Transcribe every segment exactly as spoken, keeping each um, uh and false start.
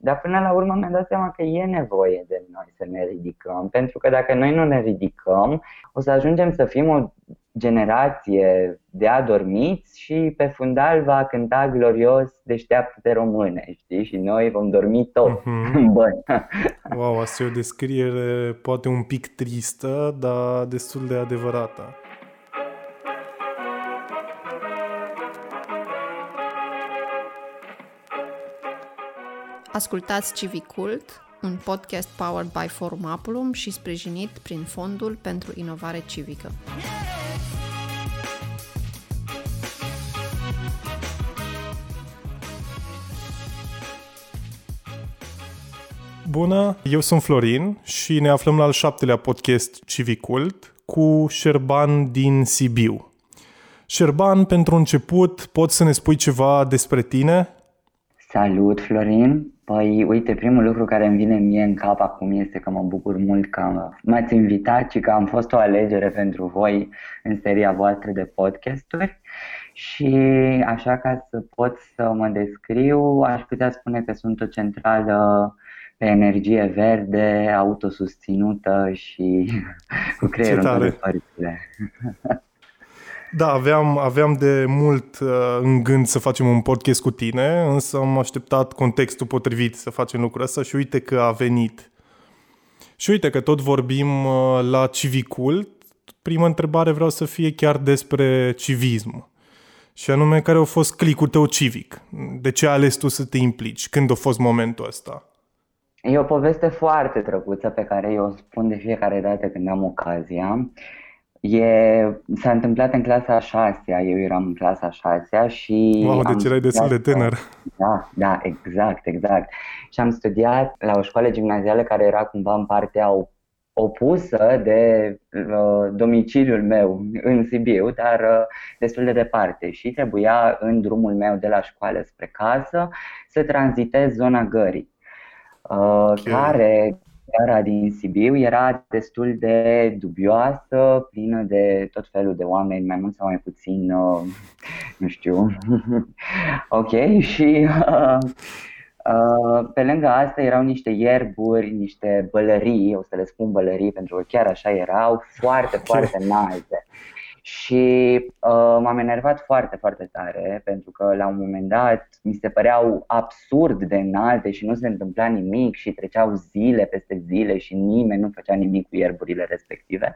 Dar până la urmă mi-am dat seama că e nevoie de noi să ne ridicăm, pentru că dacă noi nu ne ridicăm, o să ajungem să fim o generație de adormiți și pe fundal va cânta glorios Deșteaptă-te române, știi? Și noi vom dormi tot mm-hmm. în bani. Wow, asta e o descriere poate un pic tristă, dar destul de adevărată. Ascultați CiviCult, un podcast powered by Forum Apulum și sprijinit prin Fondul pentru Inovare Civică. Bună, eu sunt Florin și ne aflăm la al șaptelea podcast CiviCult cu Șerban din Sibiu. Șerban, pentru început, poți să ne spui ceva despre tine? Salut, Florin! Păi, uite, primul lucru care îmi vine mie în cap acum este că mă bucur mult că m-ați invitat și că am fost o alegere pentru voi în seria voastră de podcasturi. Și așa, ca să pot să mă descriu, aș putea spune că sunt o centrală pe energie verde, autosusținută și cu creierul de părțile. Da, aveam, aveam de mult uh, în gând să facem un podcast cu tine, însă am așteptat contextul potrivit să facem lucrul ăsta și uite că a venit. Și uite că tot vorbim uh, la CiviCult. Prima întrebare vreau să fie chiar despre civism. Și anume, care a fost click-ul tău civic? De ce ai ales tu să te implici? Când a fost momentul ăsta? E o poveste foarte drăguță pe care eu o spun de fiecare dată când am ocazia. E, s-a întâmplat în clasa a șasea, eu eram în clasa a șasea și... Wow, deci erai destul de tânăr. Da, da, exact, exact. Și am studiat la o școală gimnazială care era cumva în partea opusă de uh, domiciliul meu în Sibiu, dar uh, destul de departe. Și trebuia în drumul meu de la școală spre casă să tranzitez zona gării, uh, okay. care... Era din Sibiu, era destul de dubioasă, plină de tot felul de oameni, mai mult sau mai puțin, uh, nu știu, ok, și uh, uh, pe lângă asta erau niște ierburi, niște bălării, o să le spun bălării pentru că chiar așa erau, foarte, foarte înalte. Și uh, m-am enervat foarte, foarte tare, pentru că la un moment dat mi se păreau absurd de înalte și nu se întâmpla nimic și treceau zile peste zile și nimeni nu făcea nimic cu ierburile respective.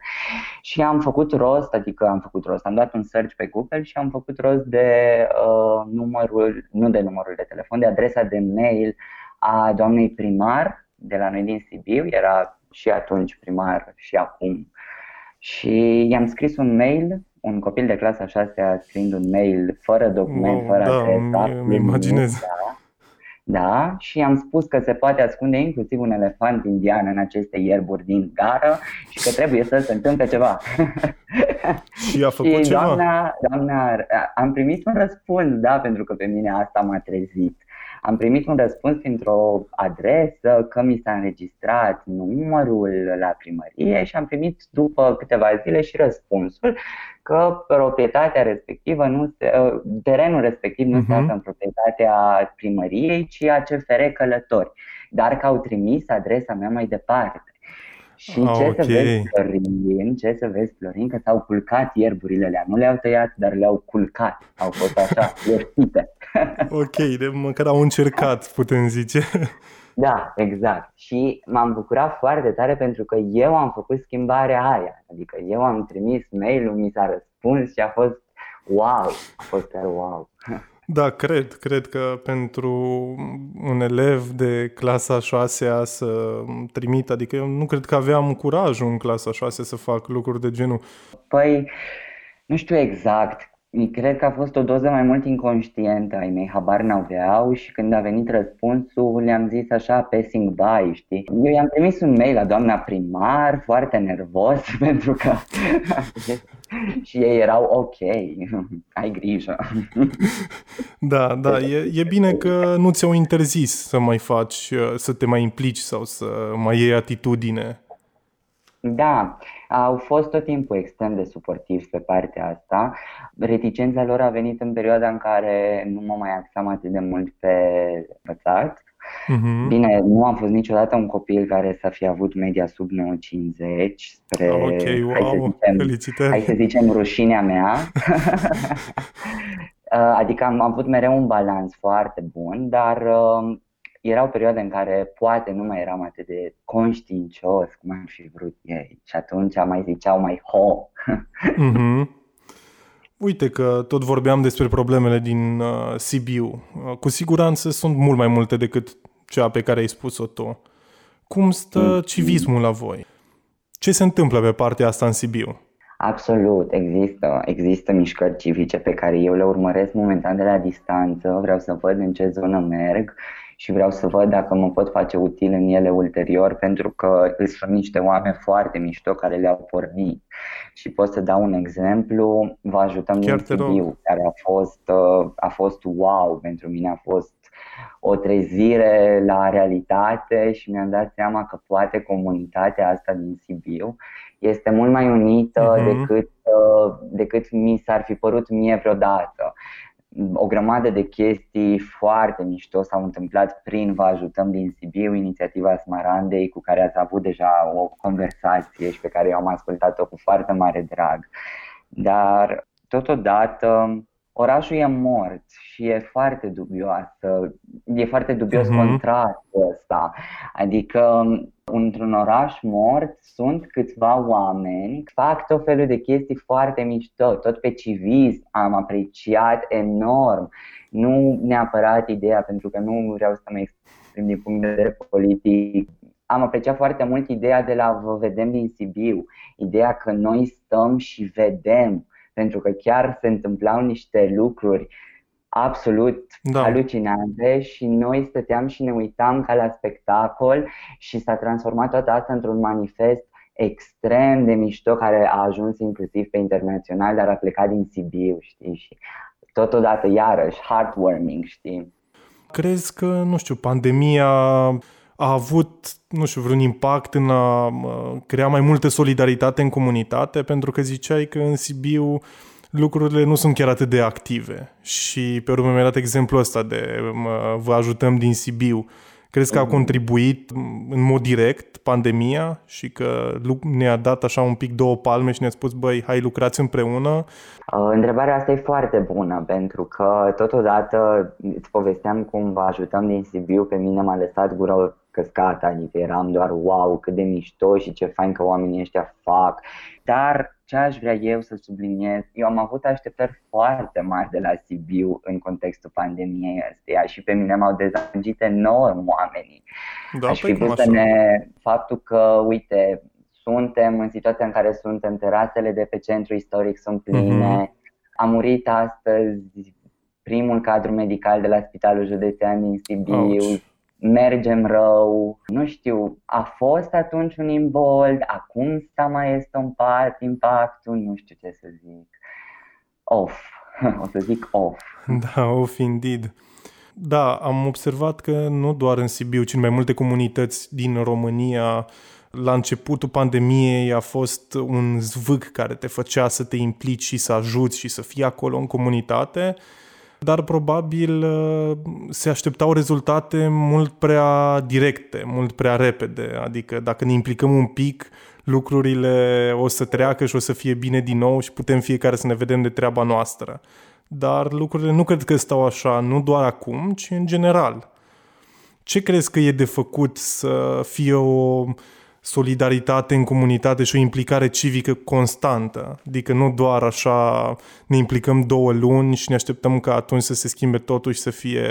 Și am făcut rost, adică am făcut rost, am dat un search pe Google și am făcut rost de uh, numărul, nu de numărul de telefon, de adresa de mail a doamnei primar de la noi din Sibiu, era și atunci primar și acum. Și i-am scris un mail, un copil de clasa șasea scriind un mail fără document, fără adresă. Da, îmi imaginez. Da, da, și i-am spus că se poate ascunde inclusiv un elefant indian în aceste ierburi din gară și că trebuie să se întâmple ceva. Și a făcut și ceva? Doamna, doamna, am primit un răspuns, da, pentru că pe mine asta m-a trezit. Am primit un răspuns printr-o adresă că mi s-a înregistrat numărul la primărie și am primit după câteva zile și răspunsul că proprietatea respectivă nu se, terenul respectiv nu se află în proprietatea primăriei, ci a C F R Călători, dar că au trimis adresa mea mai departe. Și ah, ce, okay. să vezi, Florin, ce să vezi, Florin, că s-au culcat ierburile alea. Nu le-au tăiat, dar le-au culcat. Au fost așa, iertite. Ok, de măcar au încercat, putem zice. Da, exact. Și m-am bucurat foarte tare pentru că eu am făcut schimbarea aia. Adică eu am trimis mail-ul, mi s-a răspuns și a fost wow. A fost chiar wow. Da, cred. Cred că pentru un elev de clasa șasea să trimit, adică eu nu cred că aveam curajul în clasa șasea să fac lucruri de genul. Păi, nu știu exact. Cred că a fost o doză mai mult inconștientă. Ai mei habar n-aveau și când a venit răspunsul le-am zis așa passing by, știi? Eu i-am trimis un mail la doamna primar, foarte nervos, pentru că și ei erau ok, ai grijă. Da, da, e, e bine că nu ți-au interzis să mai faci, să te mai implici sau să mai iei atitudine. Da, au fost tot timpul extrem de suportivi pe partea asta. Reticența lor a venit în perioada în care nu mă mai axam atât de mult pe învățat Uh-huh. Bine, nu am fost niciodată un copil care să fie avut media sub nouă cincizeci spre, okay, wow, hai, să zicem, hai să zicem, rușinea mea. Adică am, am avut mereu un balans foarte bun, dar uh, erau perioade în care poate nu mai eram atât de conștiincios cum ar fi vrut ei și atunci mai ziceau mai ho. Uh-huh. Uite că tot vorbeam despre problemele din uh, Sibiu. Uh, cu siguranță sunt mult mai multe decât cea pe care ai spus-o tu. Cum stă civismul la voi? Ce se întâmplă pe partea asta în Sibiu? Absolut, există. Există mișcări civice pe care eu le urmăresc momentan de la distanță. Vreau să văd în ce zonă merg și vreau să văd dacă mă pot face util în ele ulterior, pentru că sunt niște oameni foarte mișto care le-au pornit. Și pot să dau un exemplu, Vă ajutăm din Sibiu, care a fost, a fost wow pentru mine, a fost o trezire la realitate și mi-am dat seama că poate comunitatea asta din Sibiu este mult mai unită uh-huh. decât, decât mi s-ar fi părut mie vreodată. O grămadă de chestii foarte mișto s-au întâmplat prin Vă ajutăm din Sibiu, inițiativa Smarandei, cu care ați avut deja o conversație și pe care eu am ascultat-o cu foarte mare drag. Dar totodată orașul e mort și e foarte dubioasă, e foarte dubios uh-huh. contrastul ăsta. Adică într-un oraș mort sunt câțiva oameni, fac tot felul de chestii foarte mișto. Tot pe civism am apreciat enorm, nu neapărat ideea, pentru că nu vreau să mă exprim din punct de vedere politic. Am apreciat foarte mult ideea de la Vă vedem din Sibiu, ideea că noi stăm și vedem, pentru că chiar se întâmplau niște lucruri absolut da. alucinante și noi stăteam și ne uitam ca la spectacol și s-a transformat toată asta într-un manifest extrem de mișto care a ajuns inclusiv pe internațional, dar a plecat din Sibiu, știi, și totodată iarăși heartwarming, știi. Crezi că, nu știu, pandemia a avut, nu știu, vreun impact în a crea mai multă solidaritate în comunitate? Pentru că ziceai că în Sibiu lucrurile nu sunt chiar atât de active și pe urmă mi-a dat exemplul ăsta de Vă ajutăm din Sibiu. Crezi că a contribuit în mod direct pandemia și că ne-a dat așa un pic două palme și ne-a spus, băi, hai, lucrați împreună? Întrebarea asta e foarte bună, pentru că totodată îți povesteam cum Vă ajutăm din Sibiu pe mine m-a lăsat gura căscată, adică eram doar wow, cât de mișto și ce fain că oamenii ăștia fac. Dar ce aș vrea eu să subliniez, eu am avut așteptări foarte mari de la Sibiu în contextul pandemiei astea și pe mine m-au dezamăgit enorm oamenii. Da, aș fi vrut să ne... Faptul că, uite, suntem în situația în care suntem, terasele de pe centru istoric sunt pline, mm-hmm. a murit astăzi primul cadru medical de la Spitalul Județean din Sibiu, Ouch. mergem rău, nu știu, a fost atunci un imbold, acum sta mai este un pat, impactul, nu știu ce să zic, off, o să zic off. Da, off indeed. Da, am observat că nu doar în Sibiu, ci în mai multe comunități din România, la începutul pandemiei a fost un zvâc care te făcea să te implici și să ajuți și să fii acolo în comunitate, dar probabil se așteptau rezultate mult prea directe, mult prea repede. Adică dacă ne implicăm un pic, lucrurile o să treacă și o să fie bine din nou și putem fiecare să ne vedem de treaba noastră. Dar lucrurile nu cred că stau așa, nu doar acum, ci în general. Ce crezi că e de făcut să fie o solidaritate în comunitate și o implicare civică constantă? Adică nu doar așa ne implicăm două luni și ne așteptăm ca atunci să se schimbe totul și să fie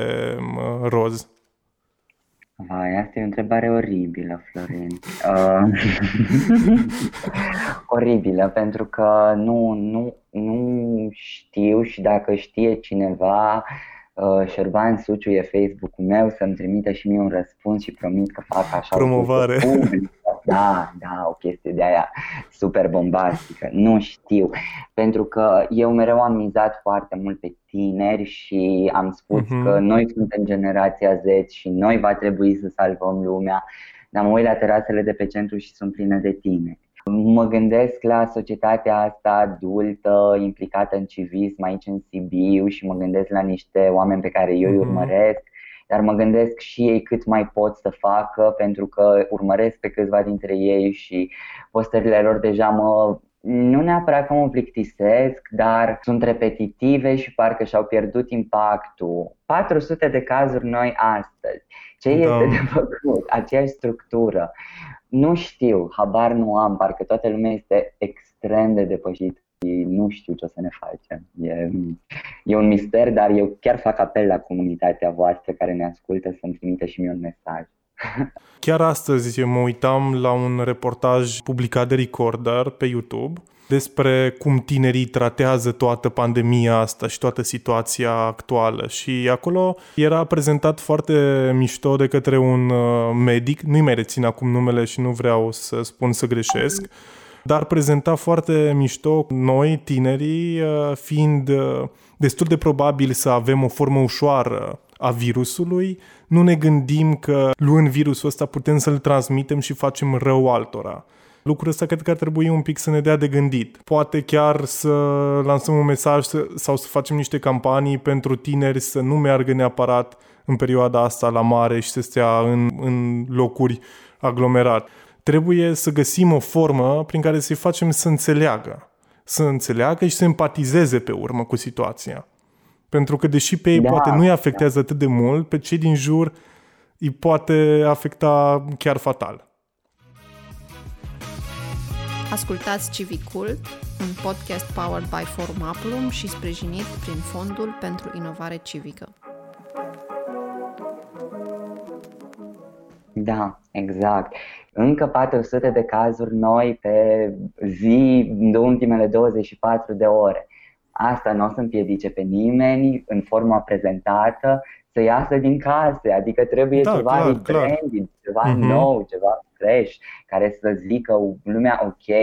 roz. Vai, asta e o întrebare oribilă, Florin. Uh, oribilă, pentru că nu, nu, nu știu și dacă știe cineva, Uh, Șerban Suciu e Facebook-ul meu, să-mi trimite și mie un răspuns și promit că fac așa promovare. Da, da, o chestie de aia super bombastică, nu știu. Pentru că eu mereu am mizat foarte mult pe tineri și am spus uh-huh. că noi suntem generația Z și noi va trebui să salvăm lumea. Dar mă uit la terasele de pe centru și sunt pline de tineri. Mă gândesc la societatea asta adultă, implicată în civism aici în Sibiu și mă gândesc la niște oameni pe care eu îi urmăresc, dar mă gândesc și ei cât mai pot să facă, pentru că urmăresc pe câțiva dintre ei și postările lor deja mă, nu neapărat că mă plictisesc, dar sunt repetitive și parcă și-au pierdut impactul. patru sute de cazuri noi astăzi. Ce da. Este de făcut? Aceeași structură. Nu știu, habar nu am, parcă toată lumea este extrem de depășită. Nu știu ce o să ne facem. E, e un mister, dar eu chiar fac apel la comunitatea voastră care ne ascultă să-mi trimită și mie un mesaj. Chiar astăzi mă uitam la un reportaj publicat de Recorder pe YouTube despre cum tinerii tratează toată pandemia asta și toată situația actuală. Și acolo era prezentat foarte mișto de către un medic, nu-i mai rețin acum numele și nu vreau să spun să greșesc, dar prezenta foarte mișto noi, tinerii, fiind destul de probabil să avem o formă ușoară a virusului, nu ne gândim că luând virusul ăsta putem să-l transmitem și facem rău altora. Lucrul ăsta cred că ar trebui un pic să ne dea de gândit. Poate chiar să lansăm un mesaj sau să facem niște campanii pentru tineri să nu meargă neapărat în perioada asta la mare și să stea în, în locuri aglomerate. Trebuie să găsim o formă prin care să-i facem să înțeleagă. Să înțeleagă și să empatizeze pe urmă cu situația. Pentru că deși pe ei da, poate nu-i afectează atât de mult, pe cei din jur îi poate afecta chiar fatal. Ascultați CiviCult, un podcast powered by Forum Apulum și sprijinit prin Fondul pentru Inovare Civică. Da, exact. Încă patru sute de cazuri noi pe zi de ultimele douăzeci și patru de ore. Asta nu o să împiedice pe nimeni în forma prezentată să iasă din case, adică trebuie da, ceva rebranded, ceva uh-huh. nou, ceva fresh, care să zică lumea ok,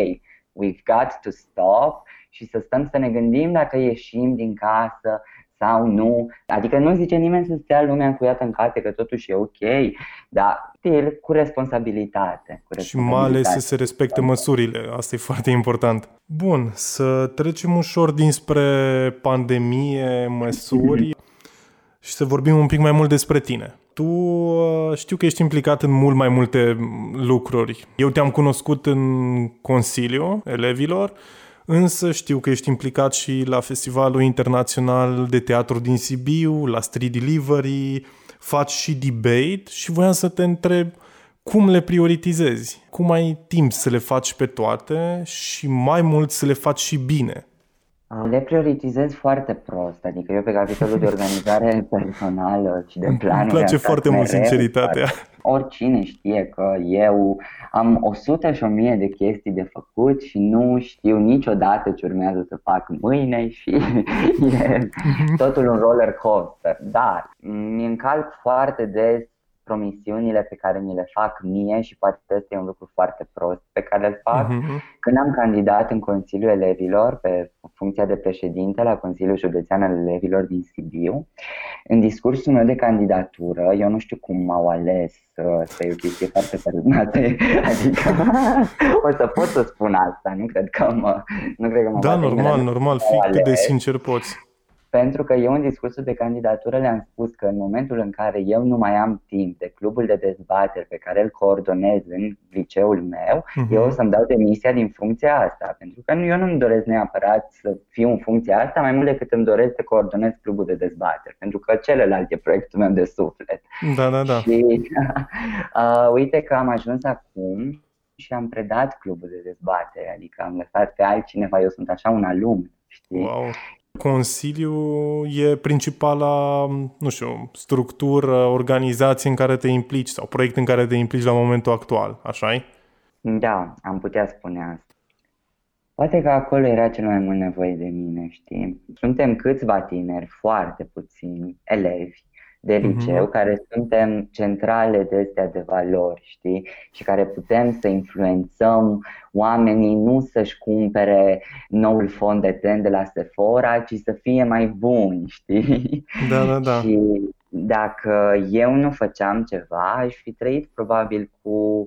we've got to stop și să stăm să ne gândim dacă ieșim din casă sau nu. Adică nu zice nimeni să stea lumea încuiată în case, că totuși e ok, dar stil cu responsabilitate. Cu responsabilitate. Și mai ales să se respecte măsurile, asta e foarte important. Bun, să trecem ușor dinspre pandemie, măsuri și să vorbim un pic mai mult despre tine. Tu știu că ești implicat în mult mai multe lucruri. Eu te-am cunoscut în Consiliul Elevilor, însă știu că ești implicat și la Festivalul Internațional de Teatru din Sibiu, la Street Delivery, faci și debate și voiam să te întreb cum le prioritizezi, cum ai timp să le faci pe toate și mai mult să le faci și bine. Le prioritizez foarte prost, adică eu pe capitolul de organizare personală și de planuri. Îmi place foarte mult sinceritatea. Oricine știe că eu am o sută și o mie de chestii de făcut și nu știu niciodată ce urmează să fac mâine și e totul un roller coaster. Dar mi încalc foarte des promisiunile pe care mi le fac mie și poate este un lucru foarte prost pe care îl fac. Uh-huh. Când am candidat în Consiliul Elevilor pe funcția de președinte la Consiliul Județean al Elevilor din Sibiu, în discursul meu de candidatură, eu nu știu cum m-au ales să e o chestie foarte fermată, adică o să pot să spun asta, nu cred că mă... Nu cred că mă da, normal, normal, fii cât de sincer poți. Pentru că eu în discursul de candidatură le-am spus că în momentul în care eu nu mai am timp de clubul de dezbateri pe care îl coordonez în liceul meu, uh-huh. eu o să-mi dau demisia din funcția asta. Pentru că eu nu-mi doresc neapărat să fiu în funcția asta, mai mult decât îmi doresc să coordonez clubul de dezbateri, pentru că celălalt e proiectul meu de suflet. Da, da, da. Și uh, uite că am ajuns acum și am predat clubul de dezbateri, adică am lăsat pe altcineva, eu sunt așa un alumn, știi? Wow. Consiliul e principala, nu știu, structură, organizație în care te implici sau proiect în care te implici la momentul actual, așa-i? Da, am putea spune asta. Poate că acolo era cel mai mult nevoie de mine, știi? Suntem câțiva tineri, foarte puțini, elevi de liceu, uh-huh. care suntem centrale de astea de valori, știi? Și care putem să influențăm oamenii nu să-și cumpere noul fond de ten de la Sephora, ci să fie mai buni, știi? Da, da, da. Și dacă eu nu făceam ceva, aș fi trăit probabil cu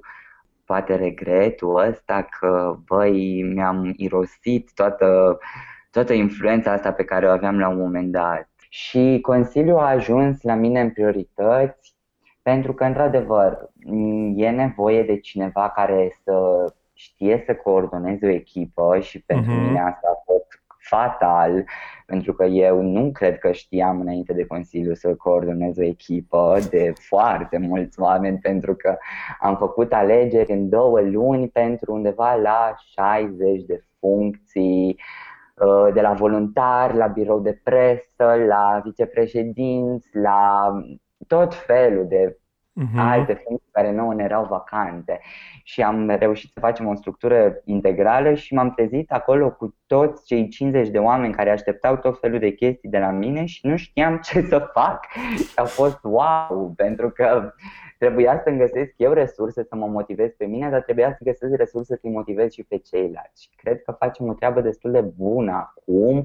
poate regretul ăsta că, băi, mi-am irosit toată, toată influența asta pe care o aveam la un moment dat. Și Consiliul a ajuns la mine în priorități pentru că, într-adevăr, e nevoie de cineva care să știe să coordoneze o echipă și pentru uh-huh. mine asta a fost fatal, pentru că eu nu cred că știam înainte de Consiliu să coordonez o echipă de foarte mulți oameni, pentru că am făcut alegeri în două luni pentru undeva la șaizeci de funcții, de la voluntar, la birou de presă, la vicepreședinți, la tot felul de uh-huh. alte funcții care nouă ne erau vacante. Și am reușit să facem o structură integrală și m-am trezit acolo cu toți cei cincizeci de oameni care așteptau tot felul de chestii de la mine și nu știam ce să fac. A fost wow, pentru că trebuia să-mi găsesc eu resurse să mă motivez pe mine, dar trebuia să găsesc resurse să-i motivez și pe ceilalți. Cred că facem o treabă destul de bună acum,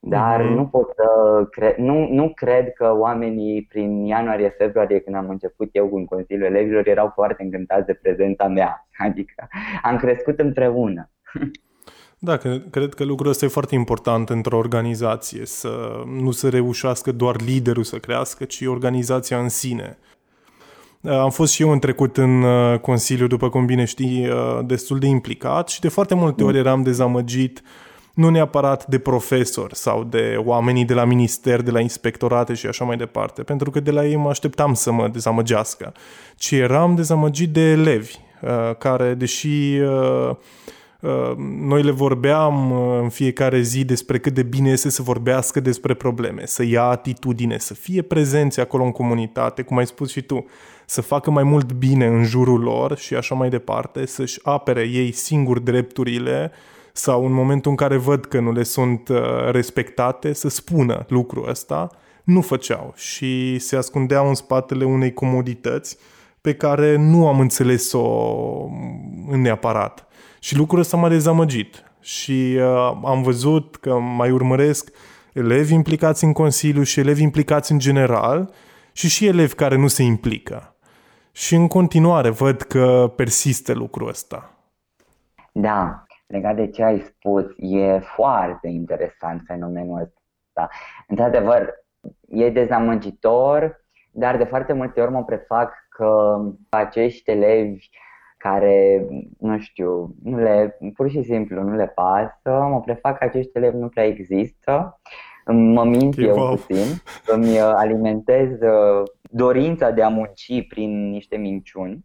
dar mm-hmm. nu pot să cre- nu, nu cred că oamenii prin ianuarie-februarie, când am început eu în Consiliul Elevilor, erau foarte încântați de prezența mea. Adică am crescut împreună. Da, cred, cred că lucrul ăsta e foarte important într-o organizație, să nu se reușească doar liderul să crească, ci organizația în sine. Am fost și eu în trecut în Consiliu, după cum bine știi, destul de implicat și de foarte multe ori eram dezamăgit, nu neapărat de profesori sau de oamenii de la minister, de la inspectorate și așa mai departe, pentru că de la ei mă așteptam să mă dezamăgească, ci eram dezamăgit de elevi, care, deși noi le vorbeam în fiecare zi despre cât de bine este să vorbească despre probleme, să ia atitudine, să fie prezenți acolo în comunitate, cum ai spus și tu, să facă mai mult bine în jurul lor și așa mai departe, să-și apere ei singuri drepturile sau în momentul în care văd că nu le sunt respectate, să spună lucrul ăsta, nu făceau și se ascundeau în spatele unei comodități pe care nu am înțeles-o neapărat. Și lucrul ăsta m-a dezamăgit și uh, am văzut că mai urmăresc elevi implicați în Consiliu și elevi implicați în general și și elevi care nu se implică. Și în continuare văd că persistă lucrul ăsta. Da, legat de ce ai spus, e foarte interesant fenomenul ăsta. Într-adevăr, e dezamăgitor, dar de foarte multe ori mă prefac că acești elevi care, nu știu, nu le, pur și simplu nu le pasă, mă prefac că acești elevi nu prea există, mă mint eu puțin, îmi alimentez dorința de a munci prin niște minciuni,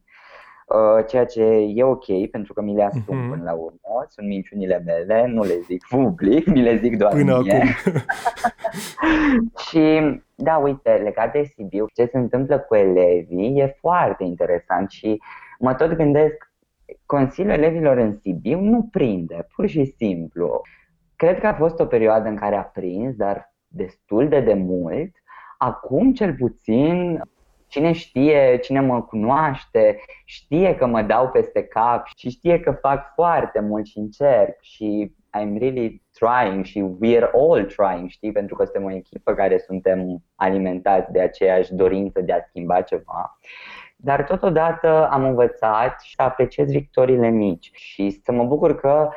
ceea ce e ok, pentru că mi le asum mm-hmm. până la urmă, sunt minciunile mele, nu le zic public, mi le zic doar până mie. Acum. Și da, uite, legat de Sibiu, ce se întâmplă cu elevii e foarte interesant și mă tot gândesc, Consiliul Elevilor în Sibiu nu prinde, pur și simplu. Cred că a fost o perioadă în care a prins, dar destul de demult. Acum, cel puțin, cine știe, cine mă cunoaște, știe că mă dau peste cap și știe că fac foarte mult și încerc și I'm really trying și we're all trying, știi, pentru că suntem o echipă care suntem alimentați de aceeași dorință de a schimba ceva. Dar totodată am învățat și apreciez victoriile mici și să mă bucur că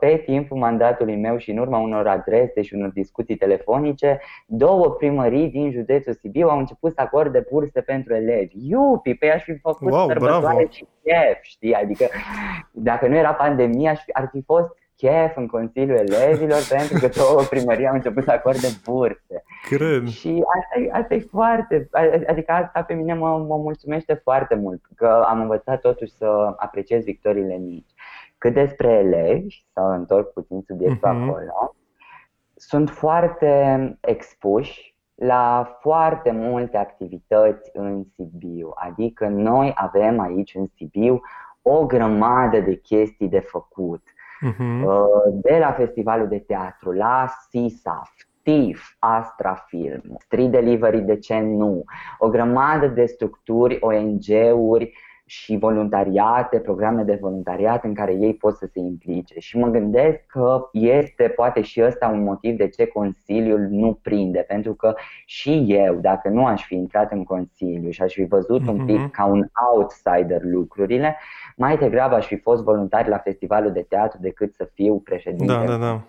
pe timpul mandatului meu și în urma unor adrese și unor discuții telefonice, două primării din județul Sibiu au început să acorde burse pentru elevi. Iupi, pe ea aș fi făcut wow, sărbătoare bravo. Și chef, știi? Adică dacă nu era pandemia, ar fi fost chef în Consiliul Elevilor pentru că două primării au început să acorde burse. Cred. Și asta, asta e foarte, adică asta pe mine mă, mă mulțumește foarte mult, că am învățat totuși să apreciez victoriile mici. Cât despre elevi, să întorc puțin subiectul uh-huh. acolo, sunt foarte expuși la foarte multe activități în Sibiu. Adică noi avem aici în Sibiu o grămadă de chestii de făcut. De la Festivalul de Teatru, la C S A F, T I F, Astra Film, Street Delivery, de ce nu, o grămadă de structuri, O N G-uri și voluntariate, programe de voluntariat în care ei pot să se implice. Și mă gândesc că este poate și ăsta un motiv de ce Consiliul nu prinde, pentru că și eu, dacă nu aș fi intrat în Consiliu și aș fi văzut mm-hmm. un pic ca un outsider lucrurile, mai degrabă aș fi fost voluntar la festivalul de teatru decât să fiu președinte da, da, da.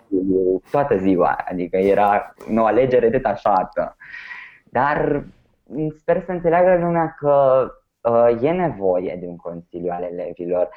toată ziua, adică era o alegere detașată. Dar sper să înțeleagă lumea că e nevoie de un consiliu al elevilor.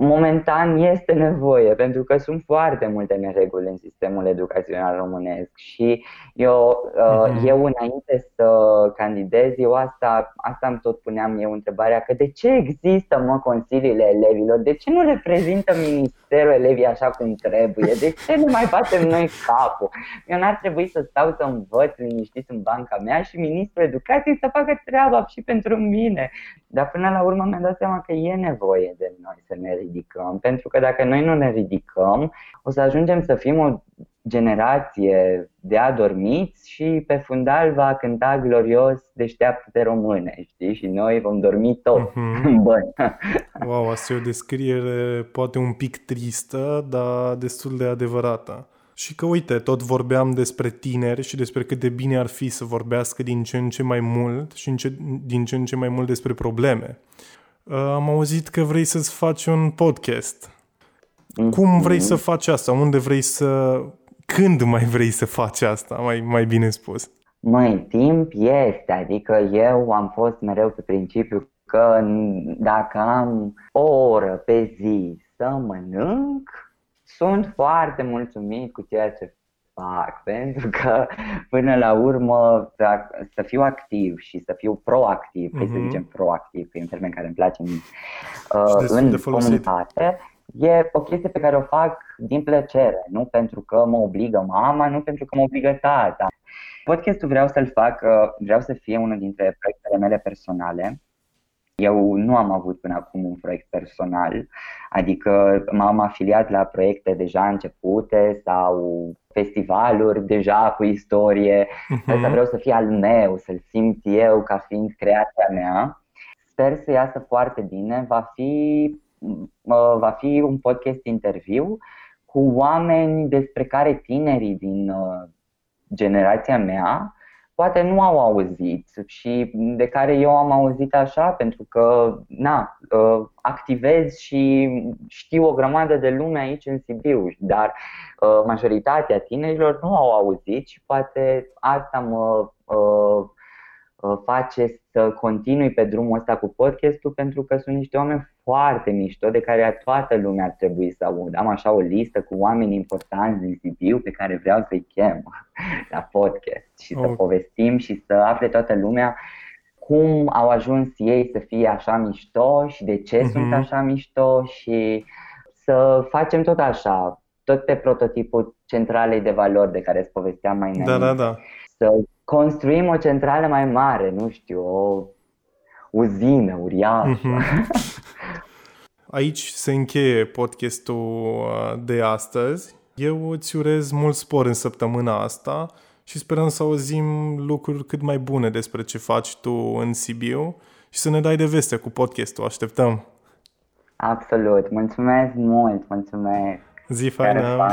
Momentan este nevoie, pentru că sunt foarte multe nereguli în sistemul educațional românesc și eu, mm-hmm. eu înainte să candidez, eu asta, asta îmi tot puneam eu întrebarea, că de ce există, mă, consiliile elevilor? De ce nu le prezintă ministerul elevii așa cum trebuie? De ce nu mai facem noi capul? Eu n-ar trebui să stau să învăț liniștit în banca mea și ministrul educației să facă treaba și pentru mine. Dar până la urmă mi-am dat seama că e nevoie de noi să ne ridicăm, pentru că dacă noi nu ne ridicăm, o să ajungem să fim o generație de adormiți și pe fundal va cânta glorios Deșteaptă-te române, știi? Și noi vom dormi tot mm-hmm. în bani. Wow, asta e o descriere poate un pic tristă, dar destul de adevărată. Și că, uite, tot vorbeam despre tineri și despre cât de bine ar fi să vorbească din ce în ce mai mult și în ce, din ce în ce mai mult despre probleme. Uh, am auzit că vrei să-ți faci un podcast. Mm-hmm. Cum vrei să faci asta? Unde vrei să... Când mai vrei să faci asta? Mai, mai bine spus. Măi, timp este. Adică eu am fost mereu pe principiu că dacă am o oră pe zi să mănânc, sunt foarte mulțumit cu ceea ce fac, pentru că până la urmă să fiu activ și să fiu proactiv, mm-hmm. să zicem proactiv, că e un termen care îmi place mie, în comunitate, e o chestie pe care o fac din plăcere, nu pentru că mă obligă mama, nu pentru că mă obligă tata. Podcastul vreau să-l fac, vreau să fie unul dintre proiectele mele personale. Eu nu am avut până acum un proiect personal, adică m-am afiliat la proiecte deja începute sau festivaluri deja cu istorie. Uh-huh. Asta vreau să fie al meu, să-l simt eu ca fiind creația mea. Sper să iasă foarte bine. Va fi, va fi un podcast interviu cu oameni despre care tinerii din generația mea poate nu au auzit și de care eu am auzit așa, pentru că na, activez și știu o grămadă de lume aici în Sibiu, dar majoritatea tinerilor nu au auzit și poate asta mă face să continui pe drumul ăsta cu podcastul, pentru că sunt niște oameni foarte mișto de care toată lumea ar trebui să aud. Am așa o listă cu oameni importanți din Sibiu pe care vreau să-i chem la podcast și să okay. povestim și să afle toată lumea cum au ajuns ei să fie așa mișto și de ce mm-hmm. sunt așa mișto și să facem tot așa, tot pe prototipul centralei de valori de care îți povesteam mai înainte. Da, da, da. Să construim o centrală mai mare, nu știu, o uzină uriașă. Aici se încheie podcastul de astăzi. Eu îți urez mult spor în săptămâna asta și sperăm să auzim lucruri cât mai bune despre ce faci tu în Sibiu și să ne dai de veste cu podcastul. Așteptăm! Absolut! Mulțumesc mult! Mulțumesc! Zi faină!